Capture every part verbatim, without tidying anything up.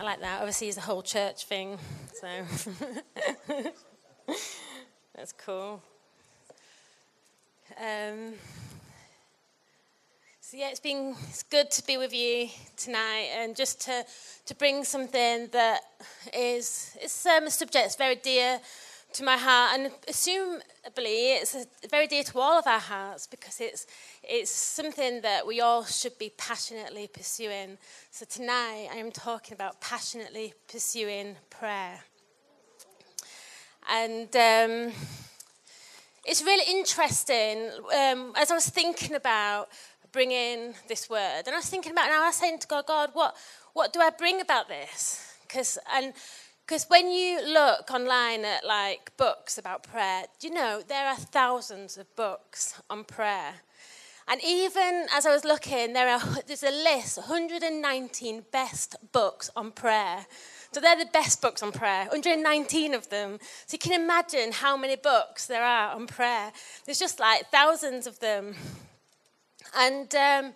I like that. Obviously, it's the whole church thing. So that's cool. Um, so yeah, it's been it's good to be with you tonight, and just to to bring something that is it's um, a subject that's very dear to my heart, and assumably it's very dear to all of our hearts, because it's it's something that we all should be passionately pursuing. So tonight I am talking about passionately pursuing prayer. And um, it's really interesting, um, as I was thinking about bringing this word, and I was thinking about now, I was saying to God, God, what, what do I bring about this? Because and Because when you look online at, like, books about prayer, you know, there are thousands of books on prayer. And even as I was looking, there are there's a list, one hundred nineteen best books on prayer. So they're the best books on prayer, one hundred nineteen of them. So you can imagine how many books there are on prayer. There's just, like, thousands of them. And, um,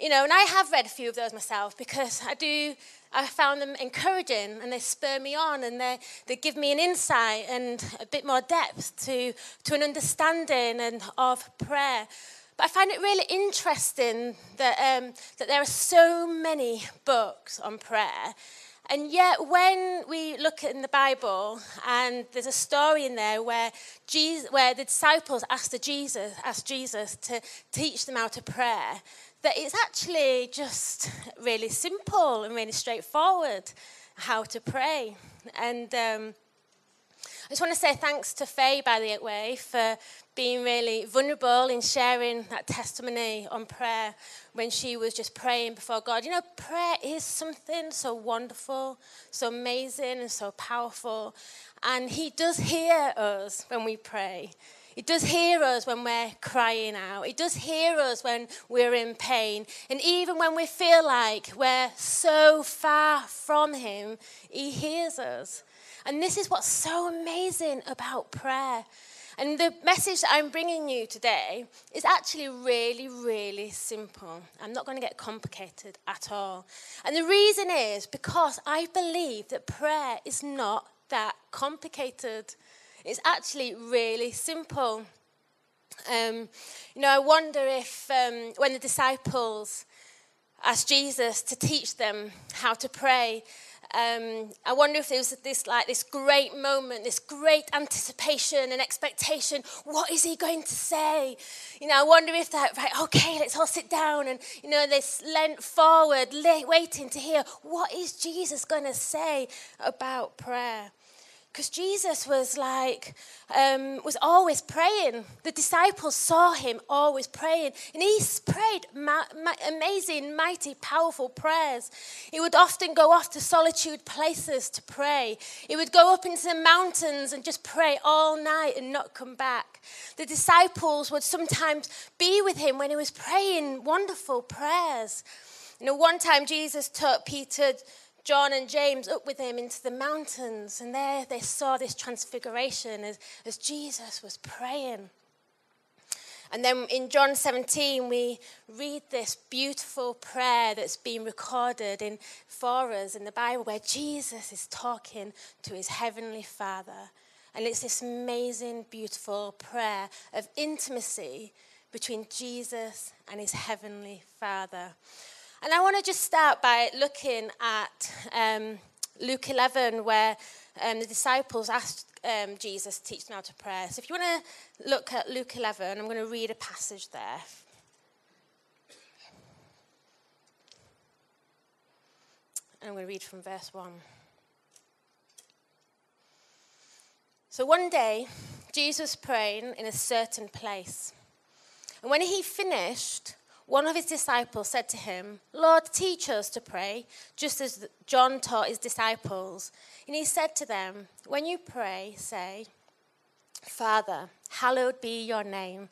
you know, and I have read a few of those myself, because I do... I found them encouraging, and they spur me on, and they, they give me an insight and a bit more depth to, to an understanding and of prayer. But I find it really interesting that, um, that there are so many books on prayer. And yet when we look in the Bible, and there's a story in there where Jesus, where the disciples asked the Jesus, asked Jesus to teach them how to pray, that it's actually just really simple and really straightforward how to pray. And um, I just want to say thanks to Faye, by the way, for being really vulnerable in sharing that testimony on prayer when she was just praying before God. You know, prayer is something so wonderful, so amazing, and so powerful. And he does hear us when we pray. He does hear us when we're crying out. He does hear us when we're in pain. And even when we feel like we're so far from him, he hears us. And this is what's so amazing about prayer. And the message that I'm bringing you today is actually really, really simple. I'm not going to get complicated at all. And the reason is because I believe that prayer is not that complicated. It's actually really simple. Um, you know, I wonder if um, when the disciples asked Jesus to teach them how to pray, Um, I wonder if there was this like this great moment, this great anticipation and expectation. What is he going to say? You know, I wonder if that, right, okay, let's all sit down. And, you know, they leant forward, lay, waiting to hear, what is Jesus going to say about prayer? Because Jesus was like, um, was always praying. The disciples saw him always praying. And he prayed ma- ma- amazing, mighty, powerful prayers. He would often go off to solitude places to pray. He would go up into the mountains and just pray all night and not come back. The disciples would sometimes be with him when he was praying wonderful prayers. You know, one time Jesus took Peter, John and James up with him into the mountains, and there they saw this transfiguration as, as Jesus was praying. And then in John seventeen, we read this beautiful prayer that's been recorded in, for us in the Bible, where Jesus is talking to his heavenly Father. And it's this amazing, beautiful prayer of intimacy between Jesus and his heavenly Father. And I want to just start by looking at um, Luke eleven, where um, the disciples asked um, Jesus to teach them how to pray. So if you want to look at Luke eleven, I'm going to read a passage there. And I'm going to read from verse one. So one day, Jesus was praying in a certain place. And when he finished, one of his disciples said to him, "Lord, teach us to pray, just as John taught his disciples." And he said to them, "When you pray, say, 'Father, hallowed be your name.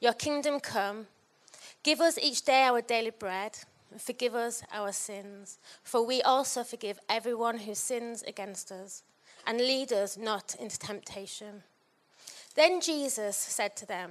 Your kingdom come. Give us each day our daily bread, and forgive us our sins, for we also forgive everyone who sins against us. And lead us not into temptation.'" Then Jesus said to them,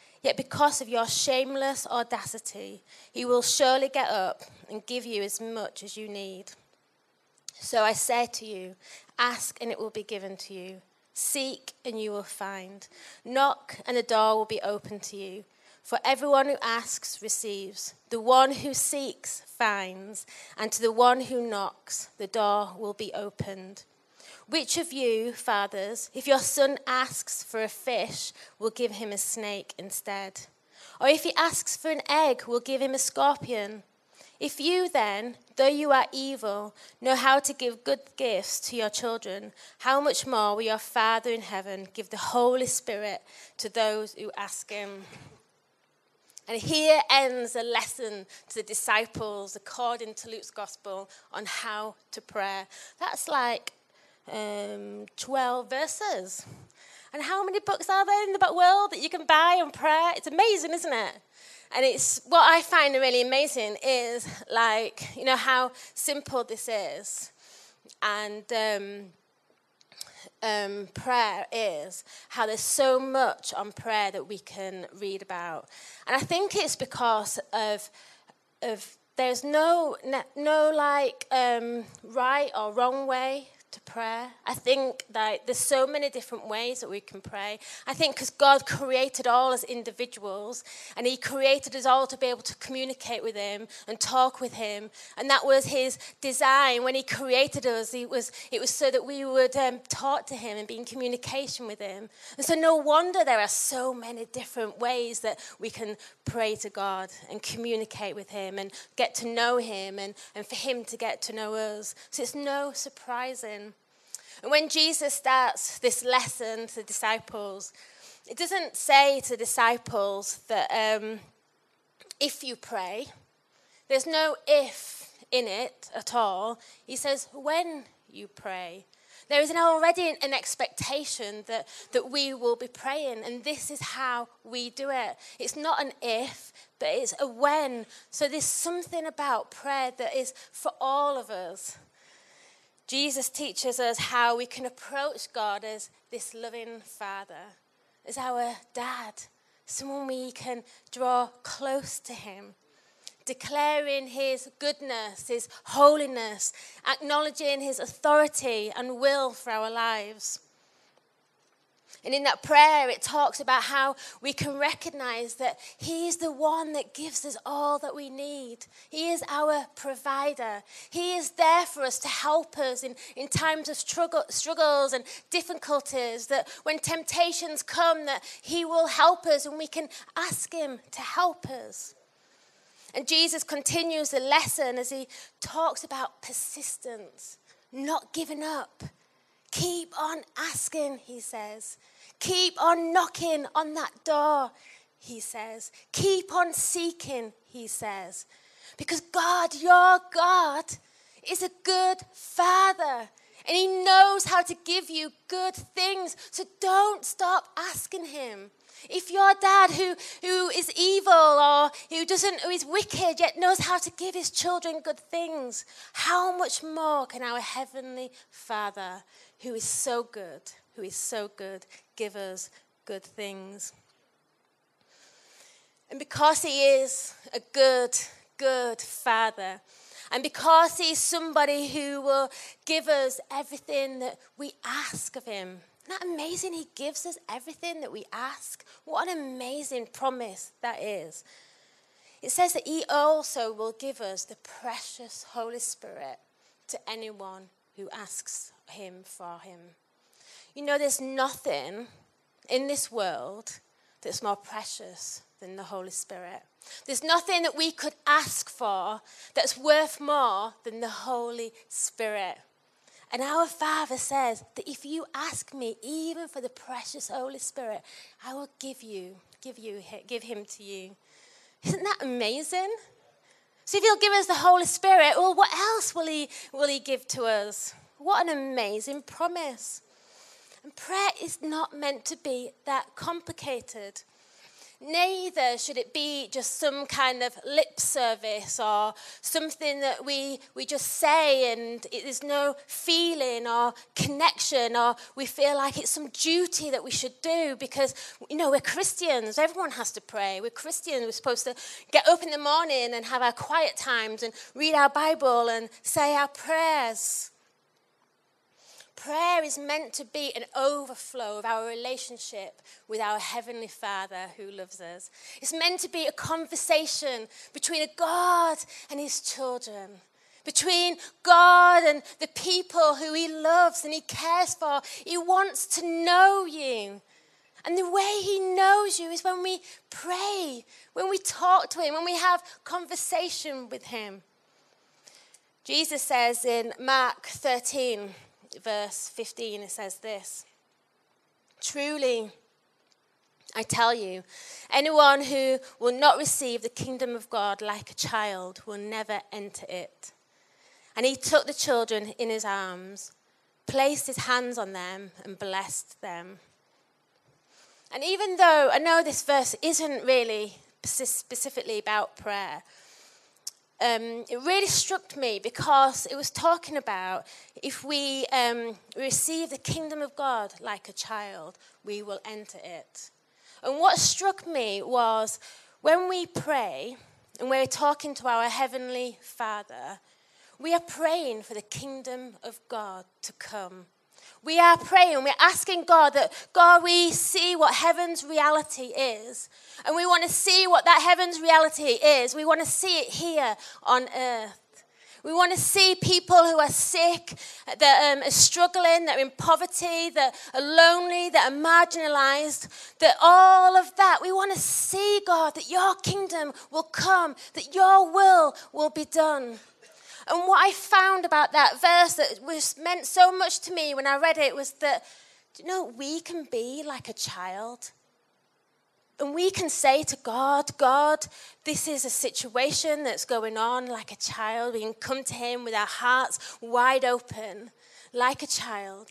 yet because of your shameless audacity, he will surely get up and give you as much as you need. So I say to you, ask and it will be given to you. Seek and you will find. Knock and the door will be opened to you. For everyone who asks receives. The one who seeks finds. And to the one who knocks, the door will be opened. Which of you, fathers, if your son asks for a fish, will give him a snake instead? Or if he asks for an egg, will give him a scorpion? If you then, though you are evil, know how to give good gifts to your children, how much more will your Father in heaven give the Holy Spirit to those who ask him? And here ends a lesson to the disciples, according to Luke's Gospel, on how to pray. That's like um, twelve verses. And how many books are there in the world that you can buy on prayer? It's amazing, isn't it? And it's what I find really amazing is, like, you know, how simple this is. And um, um, prayer is how there's so much on prayer that we can read about. And I think it's because of of there's no, no like, um, right or wrong way to prayer. I think that there's so many different ways that we can pray. I think because God created all as individuals and he created us all to be able to communicate with him and talk with him. And that was his design when he created us. It was, it was so that we would um, talk to him and be in communication with him. And so no wonder there are so many different ways that we can pray to God and communicate with him and get to know him and, and for him to get to know us. So it's no surprising. And when Jesus starts this lesson to the disciples, it doesn't say to the disciples that um, if you pray, there's no if in it at all. He says, when you pray. There is an already an expectation that, that we will be praying, and this is how we do it. It's not an if, but it's a when. So there's something about prayer that is for all of us. Jesus teaches us how we can approach God as this loving Father, as our dad, someone we can draw close to him, declaring his goodness, his holiness, acknowledging his authority and will for our lives. And in that prayer, it talks about how we can recognize that he is the one that gives us all that we need. He is our provider. He is there for us to help us in, in times of struggle, struggles and difficulties, that when temptations come, that he will help us and we can ask him to help us. And Jesus continues the lesson as he talks about persistence, not giving up. Keep on asking, he says. Keep on knocking on that door, he says. Keep on seeking, he says. Because God, your God, is a good Father. And he knows how to give you good things. So don't stop asking him. If your dad who, who is evil or who doesn't, who is wicked yet knows how to give his children good things, how much more can our Heavenly Father, who is so good, who is so good, give us good things? And because he is a good, good Father, and because he's somebody who will give us everything that we ask of him, isn't that amazing? He gives us everything that we ask. What an amazing promise that is. It says that he also will give us the precious Holy Spirit to anyone who asks him for him. You know, there's nothing in this world that's more precious than the Holy Spirit. There's nothing that we could ask for that's worth more than the Holy Spirit. And our Father says that if you ask me, even for the precious Holy Spirit, I will give you, give you, give him to you. Isn't that amazing? So if he'll give us the Holy Spirit, well, what else will he, will he give to us? What an amazing promise. And prayer is not meant to be that complicated. Neither should it be just some kind of lip service or something that we, we just say and it, there's no feeling or connection, or we feel like it's some duty that we should do because, you know, we're Christians. Everyone has to pray. We're Christians. We're supposed to get up in the morning and have our quiet times and read our Bible and say our prayers. Prayer is meant to be an overflow of our relationship with our Heavenly Father who loves us. It's meant to be a conversation between God and his children, between God and the people who he loves and he cares for. He wants to know you. And the way he knows you is when we pray, when we talk to him, when we have conversation with him. Jesus says in Mark thirteen, verse fifteen, it says this: "Truly, I tell you, anyone who will not receive the kingdom of God like a child will never enter it." And he took the children in his arms, placed his hands on them, and blessed them. And even though I know this verse isn't really specifically about prayer, Um, it really struck me because it was talking about if we um, receive the kingdom of God like a child, we will enter it. And what struck me was when we pray and we're talking to our Heavenly Father, we are praying for the kingdom of God to come. We are praying, we're asking God that, God, we see what heaven's reality is. And we want to see what that heaven's reality is. We want to see it here on earth. We want to see people who are sick, that um, are struggling, that are in poverty, that are lonely, that are marginalized, that all of that. We want to see, God, that your kingdom will come, that your will will be done. And what I found about that verse that was meant so much to me when I read it was that, you know, we can be like a child. And we can say to God, God, this is a situation that's going on like a child. We can come to him with our hearts wide open like a child.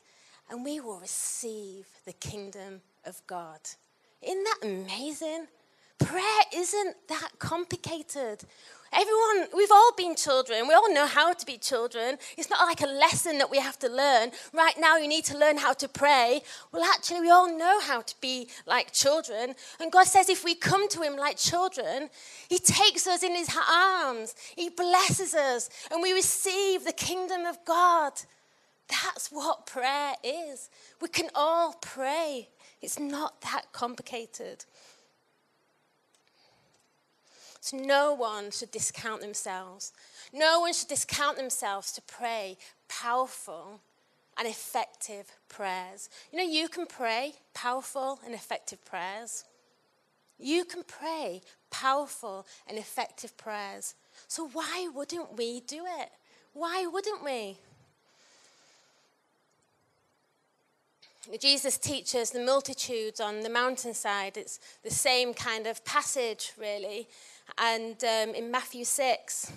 And we will receive the kingdom of God. Isn't that amazing? Prayer isn't that complicated. Everyone, we've all been children. We all know how to be children. It's not like a lesson that we have to learn. Right now, you need to learn how to pray. Well, actually, we all know how to be like children. And God says if we come to him like children, he takes us in his arms. He blesses us. And we receive the kingdom of God. That's what prayer is. We can all pray. It's not that complicated. So no one should discount themselves. No one should discount themselves to pray powerful and effective prayers. You know, you can pray powerful and effective prayers. You can pray powerful and effective prayers. So why wouldn't we do it? Why wouldn't we? Jesus teaches the multitudes on the mountainside. It's the same kind of passage, really. And um, in Matthew six,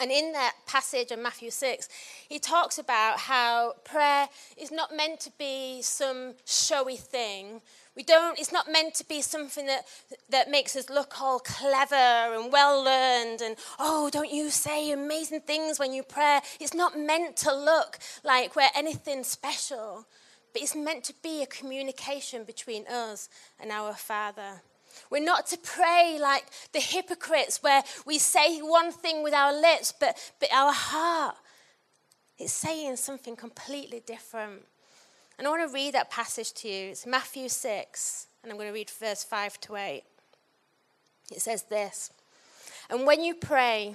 and in that passage in Matthew six, he talks about how prayer is not meant to be some showy thing. We don't, it's not meant to be something that, that makes us look all clever and well-learned and, oh, don't you say amazing things when you pray. It's not meant to look like we're anything special, but it's meant to be a communication between us and our Father. We're not to pray like the hypocrites where we say one thing with our lips, but, but our heart is saying something completely different. And I want to read that passage to you. It's Matthew six, and I'm going to read verse five to eight. It says this: "And when you pray,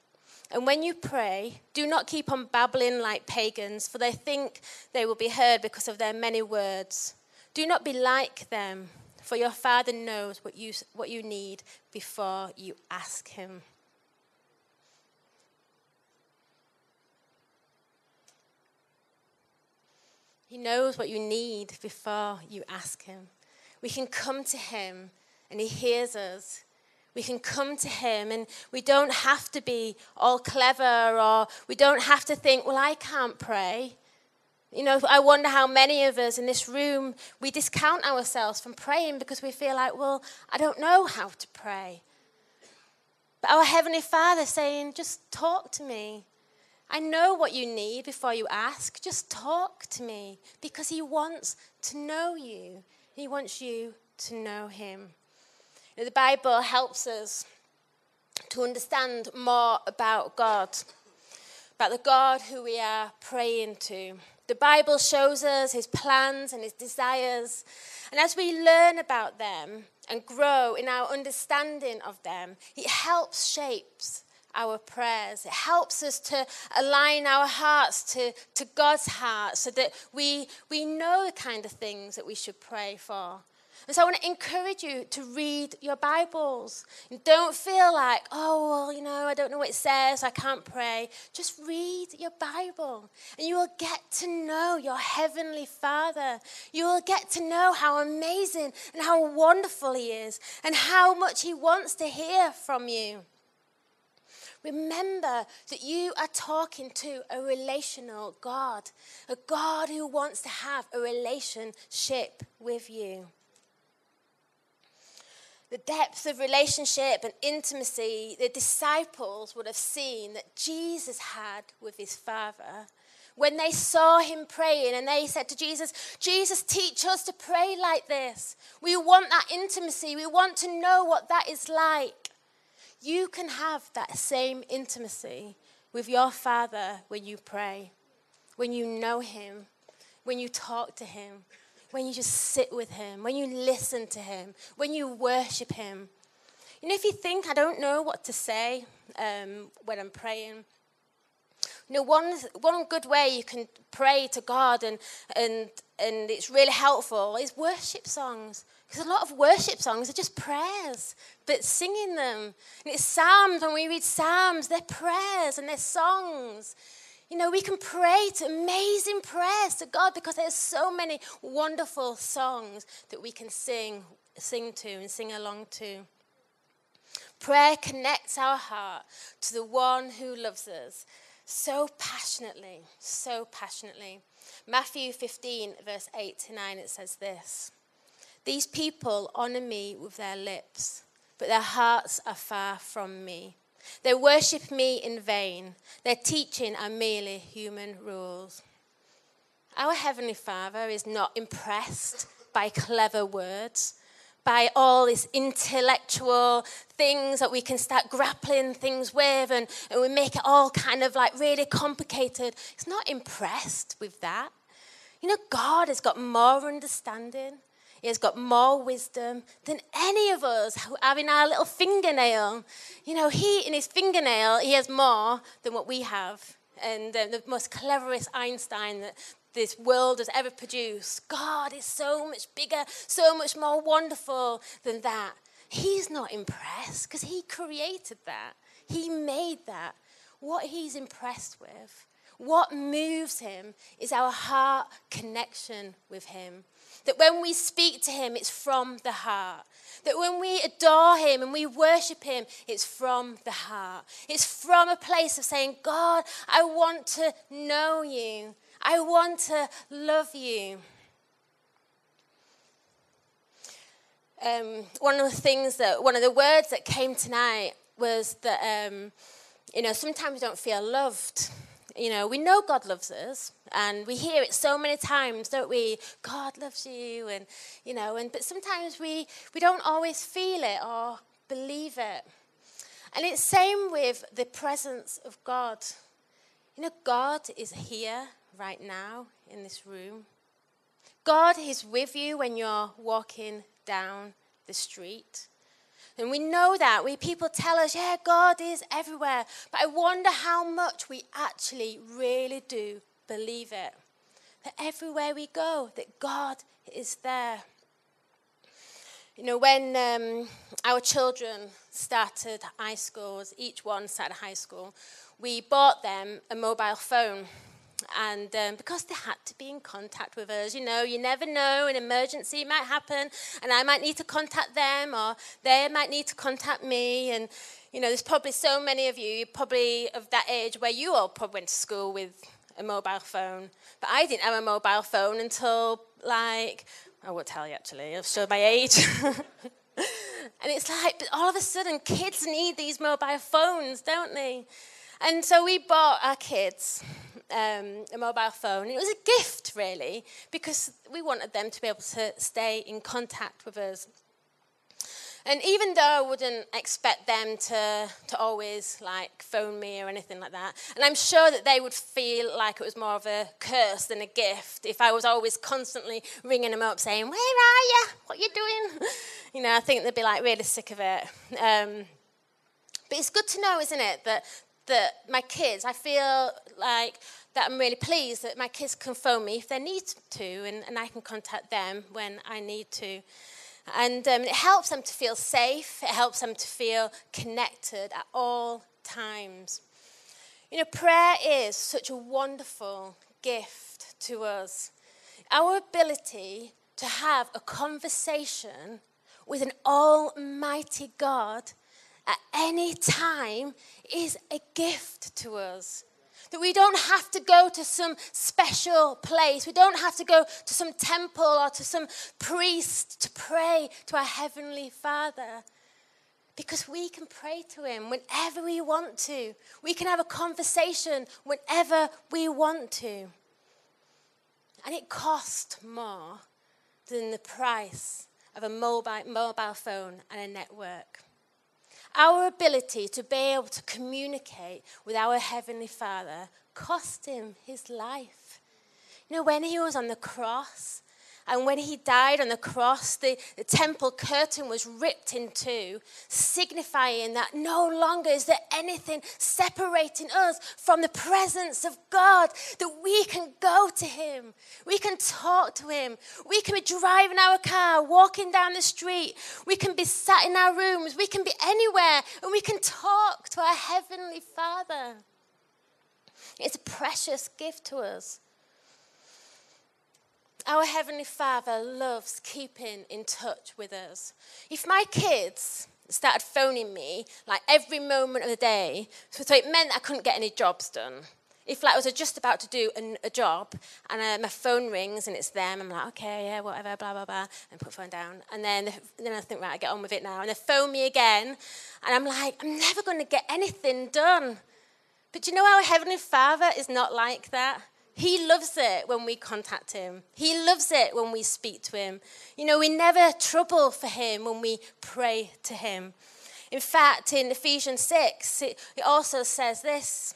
And when you pray, do not keep on babbling like pagans, for they think they will be heard because of their many words. Do not be like them, for your Father knows what you, what you need before you ask him. He knows what you need before you ask him. We can come to him and he hears us. We can come to him and we don't have to be all clever, or we don't have to think, well, I can't pray. You know, I wonder how many of us in this room, we discount ourselves from praying because we feel like, well, I don't know how to pray. But our Heavenly Father saying, just talk to me. I know what you need before you ask. Just talk to me, because he wants to know you. He wants you to know him. You know, the Bible helps us to understand more about God, about the God who we are praying to. The Bible shows us his plans and his desires. And as we learn about them and grow in our understanding of them, it helps shapes our prayers. It helps us to align our hearts to, to God's heart, so that we, we know the kind of things that we should pray for. And so I want to encourage you to read your Bibles. And don't feel like, oh, well, you know, I don't know what it says, I can't pray. Just read your Bible and you will get to know your Heavenly Father. You will get to know how amazing and how wonderful he is and how much he wants to hear from you. Remember that you are talking to a relational God, a God who wants to have a relationship with you. The depth of relationship and intimacy the disciples would have seen that Jesus had with his Father. When they saw him praying and they said to Jesus, Jesus, teach us to pray like this. We want that intimacy. We want to know what that is like. You can have that same intimacy with your Father when you pray, when you know him, when you talk to him, when you just sit with him, when you listen to him, when you worship him. You know, if you think, I don't know what to say um, when I'm praying, you know, one, one good way you can pray to God, and, and, and it's really helpful, is worship songs. Because a lot of worship songs are just prayers, but singing them. And it's Psalms, when we read Psalms, they're prayers and they're songs. You know, we can pray to amazing prayers to God because there's so many wonderful songs that we can sing, sing to and sing along to. Prayer connects our heart to the one who loves us so passionately, so passionately. Matthew fifteen, verse eight to nine, it says this. These people honor me with their lips, but their hearts are far from me. They worship me in vain. Their teaching are merely human rules. Our Heavenly Father is not impressed by clever words, by all this intellectual things that we can start grappling things with, and, and we make it all kind of like really complicated. He's not impressed with that. You know, God has got more understanding. He has got more wisdom than any of us who have in our little fingernail. You know, he in his fingernail, he has more than what we have. And uh, the most cleverest Einstein that this world has ever produced. God is so much bigger, so much more wonderful than that. He's not impressed, because he created that. He made that. What he's impressed with, what moves him, is our heart connection with him. That when we speak to him, it's from the heart. That when we adore him and we worship him, it's from the heart. It's from a place of saying, God, I want to know you. I want to love you. Um, one of the things that, one of the words that came tonight was that, um, you know, sometimes we don't feel loved. You know, we know God loves us, and we hear it so many times, don't we? God loves you, and, you know, and but sometimes we, we don't always feel it or believe it. And it's same with the presence of God. You know, God is here right now in this room. God is with you when you're walking down the street. And we know that. We people tell us, yeah, God is everywhere. But I wonder how much we actually really do believe it. That everywhere we go, that God is there. You know, when um, our children started high schools, each one started high school, we bought them a mobile phone. And um, because they had to be in contact with us, you know, you never know, an emergency might happen, and I might need to contact them, or they might need to contact me. And, you know, there's probably so many of you, probably of that age, where you all probably went to school with a mobile phone. But I didn't have a mobile phone until, like, I won't tell you, actually. I'll show my age. And it's like, but all of a sudden, kids need these mobile phones, don't they? And so we bought our kids Um, a mobile phone. It was a gift, really, because we wanted them to be able to stay in contact with us. And even though I wouldn't expect them to, to always, like, phone me or anything like that, and I'm sure that they would feel like it was more of a curse than a gift if I was always constantly ringing them up saying, where are you? What are you doing? You know, I think they'd be, like, really sick of it. Um, but it's good to know, isn't it, that that my kids, I feel like that I'm really pleased that my kids can phone me if they need to, and, and I can contact them when I need to. And um, it helps them to feel safe. It helps them to feel connected at all times. You know, prayer is such a wonderful gift to us. Our ability to have a conversation with an almighty God at any time is a gift to us. That we don't have to go to some special place. We don't have to go to some temple or to some priest to pray to our Heavenly Father. Because we can pray to Him whenever we want to. We can have a conversation whenever we want to. And it costs more than the price of a mobile, mobile phone and a network. Our ability to be able to communicate with our Heavenly Father cost Him His life. You know, when He was on the cross, and when He died on the cross, the, the temple curtain was ripped in two, signifying that no longer is there anything separating us from the presence of God, that we can go to Him, we can talk to Him, we can be driving our car, walking down the street, we can be sat in our rooms, we can be anywhere, and we can talk to our Heavenly Father. It's a precious gift to us. Our Heavenly Father loves keeping in touch with us. If my kids started phoning me, like, every moment of the day, so it meant I couldn't get any jobs done. If, like, I was just about to do an, a job, and uh, my phone rings, and it's them, I'm like, okay, yeah, whatever, blah, blah, blah, and put the phone down. And then, then I think, right, I get on with it now. And they phone me again, and I'm like, I'm never going to get anything done. But do you know our Heavenly Father is not like that? He loves it when we contact Him. He loves it when we speak to Him. You know, we never trouble for Him when we pray to Him. In fact, in Ephesians six, it, it also says this,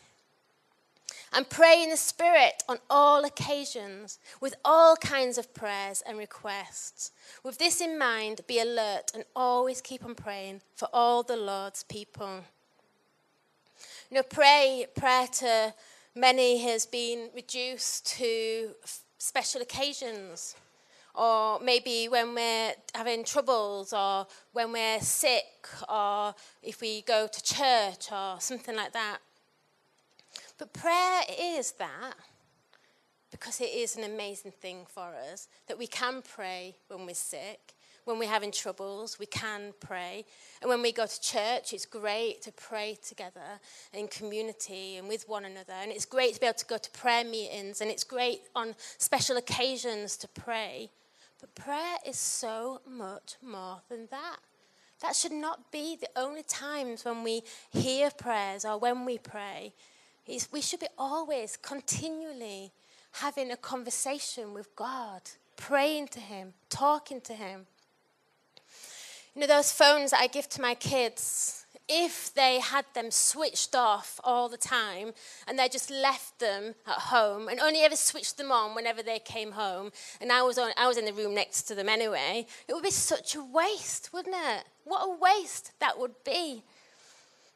and pray in the Spirit on all occasions, with all kinds of prayers and requests. With this in mind, be alert and always keep on praying for all the Lord's people. You know, pray, prayer to many has been reduced to special occasions, or maybe when we're having troubles, or when we're sick, or if we go to church, or something like that. But prayer is that, because it is an amazing thing for us, that we can pray when we're sick. When we're having troubles, we can pray. And when we go to church, it's great to pray together in community and with one another. And it's great to be able to go to prayer meetings, and it's great on special occasions to pray. But prayer is so much more than that. That should not be the only times when we hear prayers or when we pray. It's, we should be always, continually having a conversation with God, praying to Him, talking to Him. You know, those phones that I give to my kids, if they had them switched off all the time and they just left them at home and only ever switched them on whenever they came home, and I was on, I was in the room next to them anyway, it would be such a waste, wouldn't it? What a waste that would be.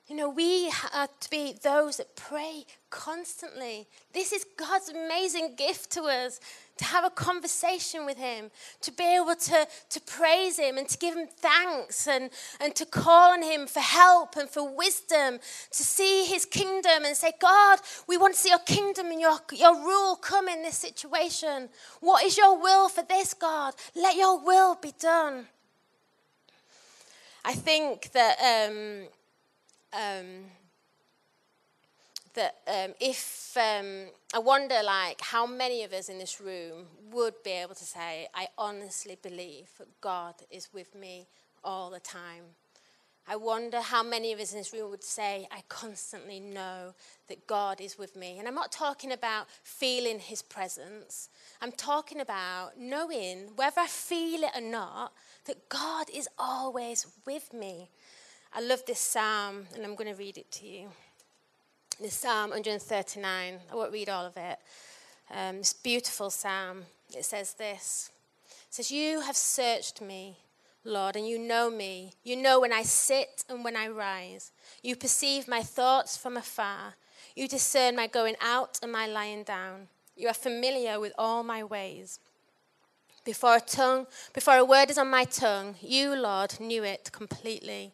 You know, we are to be those that pray constantly. This is God's amazing gift to us, to have a conversation with him, to be able to, to praise him and to give him thanks and, and to call on him for help and for wisdom, to see his kingdom and say, God, we want to see your kingdom and your, your rule come in this situation. What is your will for this, God? Let your will be done. I think that... Um, Um, that um, if um, I wonder, like, how many of us in this room would be able to say, I honestly believe that God is with me all the time. I wonder how many of us in this room would say, I constantly know that God is with me. And I'm not talking about feeling his presence. I'm talking about knowing, whether I feel it or not, that God is always with me. I love this psalm, and I'm going to read it to you. This Psalm one thirty-nine. I won't read all of it. Um, this beautiful psalm. It says this. It says, you have searched me, Lord, and you know me. You know when I sit and when I rise. You perceive my thoughts from afar. You discern my going out and my lying down. You are familiar with all my ways. Before a tongue, before a word is on my tongue, you, Lord, knew it completely.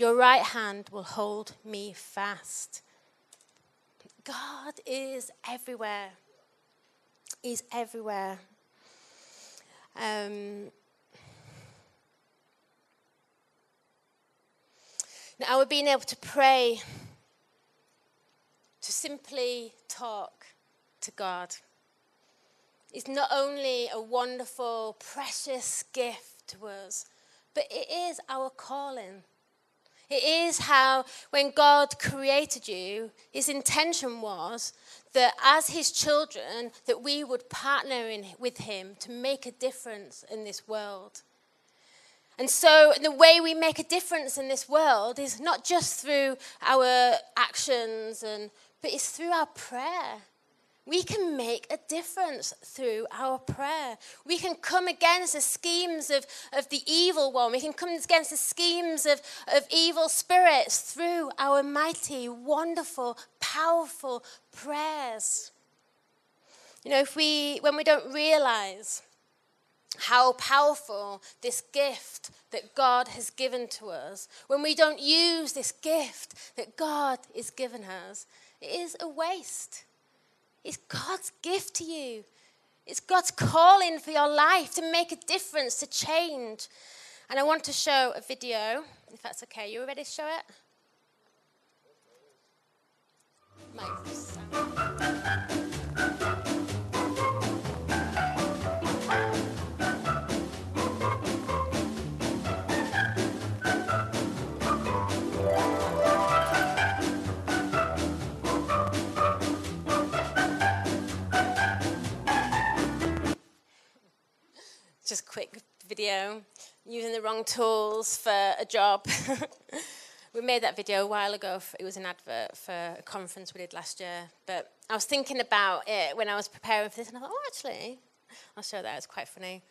Your right hand will hold me fast. God is everywhere. He's everywhere. Um, now, we're being able to pray, to simply talk to God, is not only a wonderful, precious gift to us, but it is our calling. It is how, when God created you, his intention was that as his children, that we would partner in, with him to make a difference in this world. And so the way we make a difference in this world is not just through our actions, and but it's through our prayer. We can make a difference through our prayer. We can come against the schemes of, of the evil one. We can come against the schemes of, of evil spirits through our mighty, wonderful, powerful prayers. You know, if we, when we don't realize how powerful this gift that God has given to us, when we don't use this gift that God has given us, it is a waste. It's God's gift to you. It's God's calling for your life to make a difference, to change. And I want to show a video, if that's okay. You ready to show it? Just quick video, using the wrong tools for a job. We made that video a while ago. For, it was an advert for a conference we did last year. But I was thinking about it when I was preparing for this, and I thought, oh, actually, I'll show that. It's quite funny.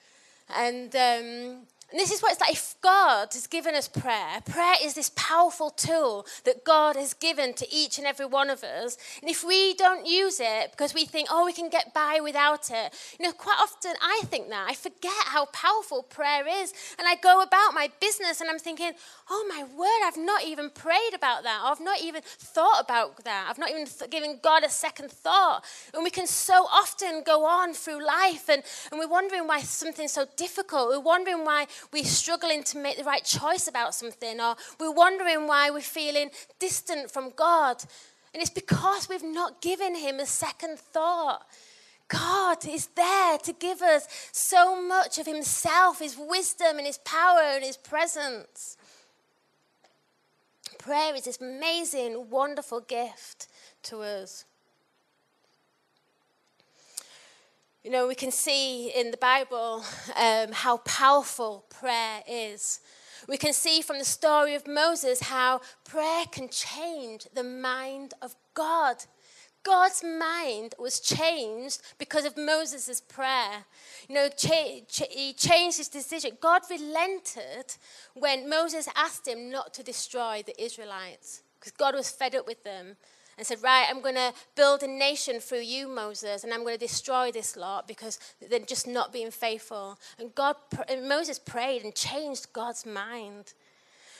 And, um, and this is what it's like. If God has given us prayer, prayer is this powerful tool that God has given to each and every one of us. And if we don't use it because we think, oh, we can get by without it, you know, quite often I think that. I forget how powerful prayer is. And I go about my business and I'm thinking, oh, my word, I've not even prayed about that. Or I've not even thought about that. I've not even th- given God a second thought. And we can so often go on through life and, and we're wondering why something's so difficult. We're wondering why we're struggling to make the right choice about something, or we're wondering why we're feeling distant from God. And it's because we've not given him a second thought. God is there to give us so much of himself, his wisdom and his power and his presence. Prayer is this amazing, wonderful gift to us. You know, we can see in the Bible um, how powerful prayer is. We can see from the story of Moses how prayer can change the mind of God. God's mind was changed because of Moses' prayer. You know, cha- cha- he changed his decision. God relented when Moses asked him not to destroy the Israelites because God was fed up with them and said, right, I'm going to build a nation through you, Moses, and I'm going to destroy this lot because they're just not being faithful. And God, and Moses prayed and changed God's mind.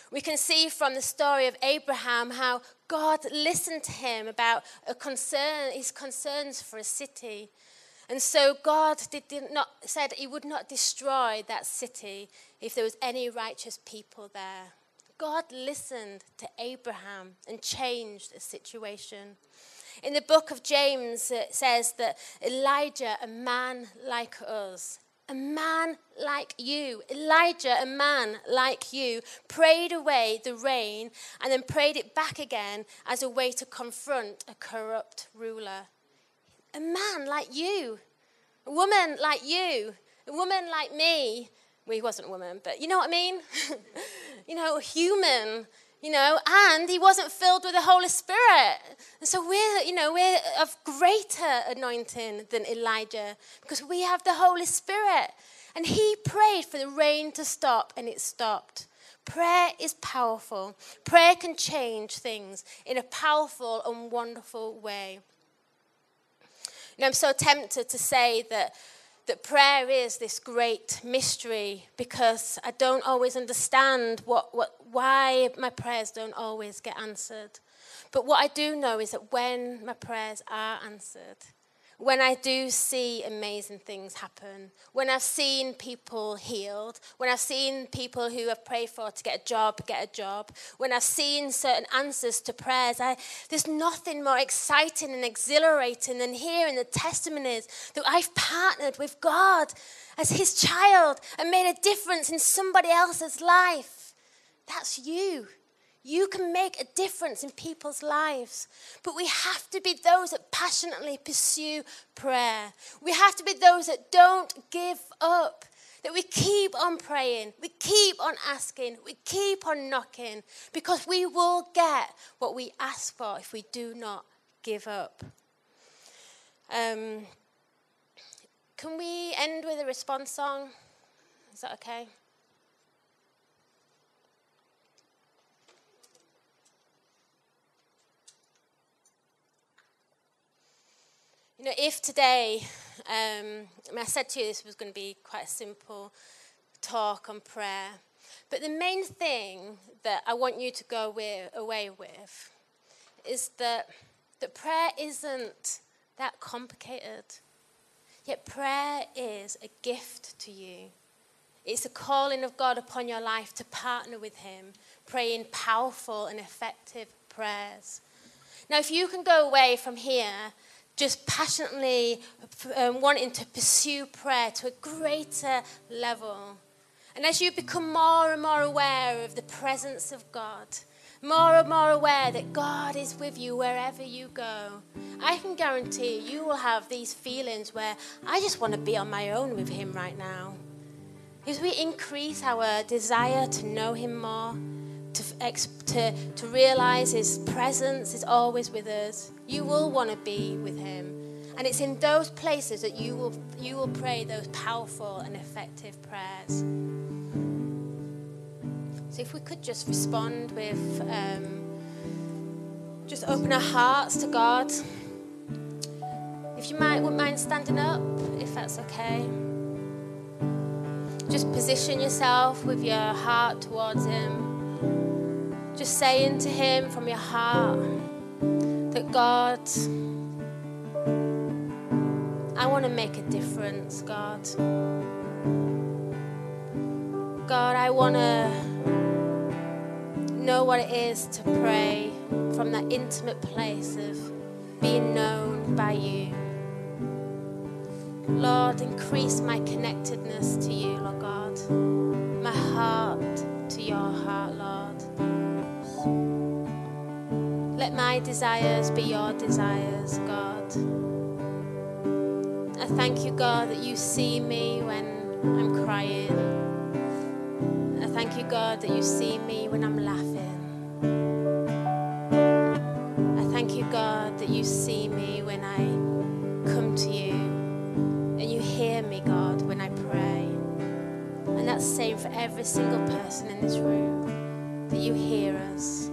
We can see from the story of Abraham how God listened to him about a concern, his concerns for a city. And so God did, did not, said he would not destroy that city if there was any righteous people there. God listened to Abraham and changed the situation. In the book of James, it says that Elijah, a man like us, a man like you, Elijah, a man like you, prayed away the rain and then prayed it back again as a way to confront a corrupt ruler. A man like you, a woman like you, a woman like me. Well, he wasn't a woman, but you know what I mean? You know, human, you know, and he wasn't filled with the Holy Spirit. And so we're, you know, we're of greater anointing than Elijah because we have the Holy Spirit. And he prayed for the rain to stop, and it stopped. Prayer is powerful. Prayer can change things in a powerful and wonderful way. You know, I'm so tempted to say that that prayer is this great mystery because I don't always understand what, what, why my prayers don't always get answered. But what I do know is that when my prayers are answered, when I do see amazing things happen, when I've seen people healed, when I've seen people who I've prayed for to get a job, get a job, when I've seen certain answers to prayers, I, there's nothing more exciting and exhilarating than hearing the testimonies that I've partnered with God as his child and made a difference in somebody else's life. That's you. You can make a difference in people's lives, but we have to be those that passionately pursue prayer. We have to be those that don't give up, that we keep on praying, we keep on asking, we keep on knocking, because we will get what we ask for if we do not give up. Um, can we end with a response song? Is that okay? You know, if today, um, I mean, I said to you this was going to be quite a simple talk on prayer, but the main thing that I want you to go with, away with is that, that prayer isn't that complicated, yet prayer is a gift to you. It's a calling of God upon your life to partner with him, praying powerful and effective prayers. Now, if you can go away from here just passionately um, wanting to pursue prayer to a greater level. And as you become more and more aware of the presence of God, more and more aware that God is with you wherever you go, I can guarantee you will have these feelings where I just want to be on my own with him right now. As we increase our desire to know him more, To, to, to realize his presence is always with us, you will want to be with him. And it's in those places that you will, you will pray those powerful and effective prayers. So if we could just respond with, um, just open our hearts to God. If you might, wouldn't mind standing up, if that's okay. Just position yourself with your heart towards him. Just saying to him from your heart that, God, I want to make a difference, God. God, I want to know what it is to pray from that intimate place of being known by you. Lord, increase my connectedness to you, Lord God, my heart to your heart, Lord. Let my desires be your desires, God. I thank you, God, that you see me when I'm crying. I thank you, God, that you see me when I'm laughing. I thank you, God, that you see me when I come to you. And you hear me, God, when I pray. And that's the same for every single person in this room, that you hear us.